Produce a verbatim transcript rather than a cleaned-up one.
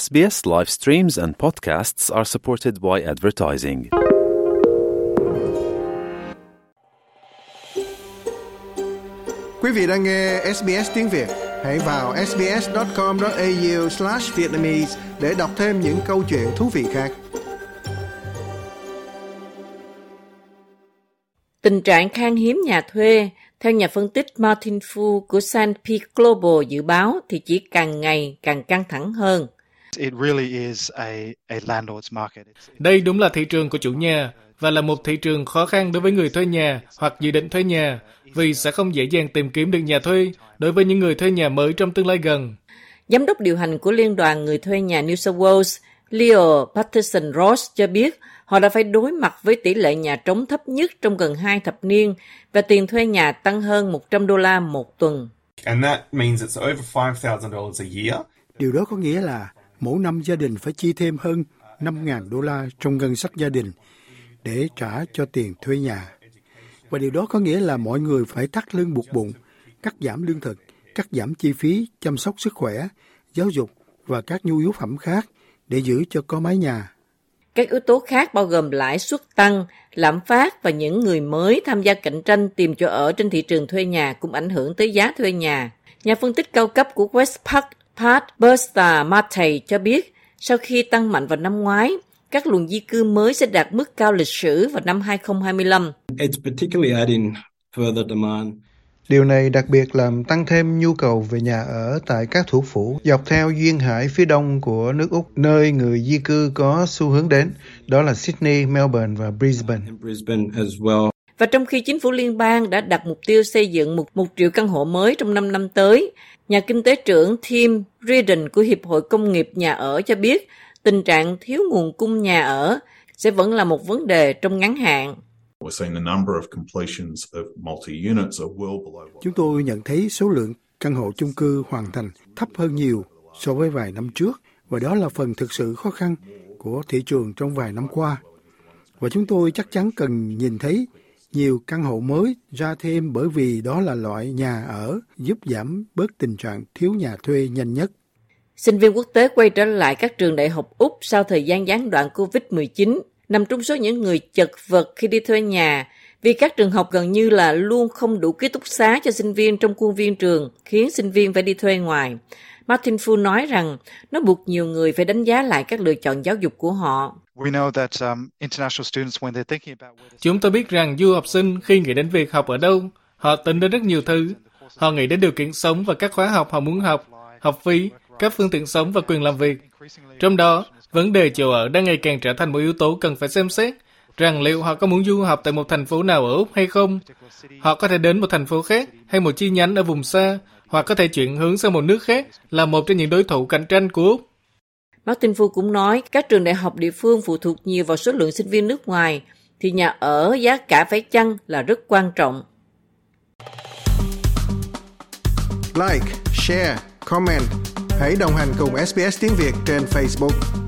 S B S live streams and podcasts are supported by advertising. Quý vị đang nghe S B S tiếng Việt, hãy vào s b s dot com dot a u slash vietnamese để đọc thêm những câu chuyện thú vị khác. Tình trạng khan hiếm nhà thuê, theo nhà phân tích Martin Fu của S and P Global dự báo thì chỉ càng ngày càng căng thẳng hơn. Đây đúng là thị trường của chủ nhà và là một thị trường khó khăn đối với người thuê nhà hoặc dự định thuê nhà vì sẽ không dễ dàng tìm kiếm được nhà thuê đối với những người thuê nhà mới trong tương lai gần. Giám đốc điều hành của Liên đoàn Người thuê nhà New South Wales, Leo Patterson Ross cho biết họ đã phải đối mặt với tỷ lệ nhà trống thấp nhất trong gần hai thập niên và tiền thuê nhà tăng hơn một trăm đô la một tuần. Điều đó có nghĩa là mỗi năm gia đình phải chi thêm hơn năm nghìn đô la trong ngân sách gia đình để trả cho tiền thuê nhà. Và điều đó có nghĩa là mọi người phải thắt lưng buộc bụng, cắt giảm lương thực, cắt giảm chi phí, chăm sóc sức khỏe, giáo dục và các nhu yếu phẩm khác để giữ cho có mái nhà. Các yếu tố khác bao gồm lãi suất tăng, lạm phát và những người mới tham gia cạnh tranh tìm chỗ ở trên thị trường thuê nhà cũng ảnh hưởng tới giá thuê nhà. Nhà phân tích cao cấp của Westpac, Pat Bursar-Martay cho biết, sau khi tăng mạnh vào năm ngoái, các luồng di cư mới sẽ đạt mức cao lịch sử vào năm hai không hai lăm. Điều này đặc biệt làm tăng thêm nhu cầu về nhà ở tại các thủ phủ dọc theo duyên hải phía đông của nước Úc, nơi người di cư có xu hướng đến, đó là Sydney, Melbourne và Brisbane. Và trong khi chính phủ liên bang đã đặt mục tiêu xây dựng một, một triệu căn hộ mới trong năm năm tới, nhà kinh tế trưởng Tim Riddin của Hiệp hội Công nghiệp Nhà ở cho biết tình trạng thiếu nguồn cung nhà ở sẽ vẫn là một vấn đề trong ngắn hạn. Chúng tôi nhận thấy số lượng căn hộ chung cư hoàn thành thấp hơn nhiều so với vài năm trước, và đó là phần thực sự khó khăn của thị trường trong vài năm qua. Và chúng tôi chắc chắn cần nhìn thấy nhiều căn hộ mới ra thêm bởi vì đó là loại nhà ở giúp giảm bớt tình trạng thiếu nhà thuê nhanh nhất. Sinh viên quốc tế quay trở lại các trường đại học Úc sau thời gian gián đoạn covid mười chín, nằm trong số những người chật vật khi đi thuê nhà vì các trường học gần như là luôn không đủ ký túc xá cho sinh viên trong khuôn viên trường, khiến sinh viên phải đi thuê ngoài. Martin Fu nói rằng nó buộc nhiều người phải đánh giá lại các lựa chọn giáo dục của họ. Chúng tôi biết rằng du học sinh khi nghĩ đến việc học ở đâu, họ tính đến rất nhiều thứ. Họ nghĩ đến điều kiện sống và các khóa học họ muốn học, học phí, các phương tiện sống và quyền làm việc. Trong đó, vấn đề chỗ ở đang ngày càng trở thành một yếu tố cần phải xem xét, rằng liệu họ có muốn du học tại một thành phố nào ở Úc hay không. Họ có thể đến một thành phố khác hay một chi nhánh ở vùng xa, hoặc có thể chuyển hướng sang một nước khác là một trong những đối thủ cạnh tranh của Úc. Martin Fu cũng nói các trường đại học địa phương phụ thuộc nhiều vào số lượng sinh viên nước ngoài, thì nhà ở giá cả phải chăng là rất quan trọng. Like, share, comment. Hãy đồng hành cùng S B S tiếng Việt trên Facebook.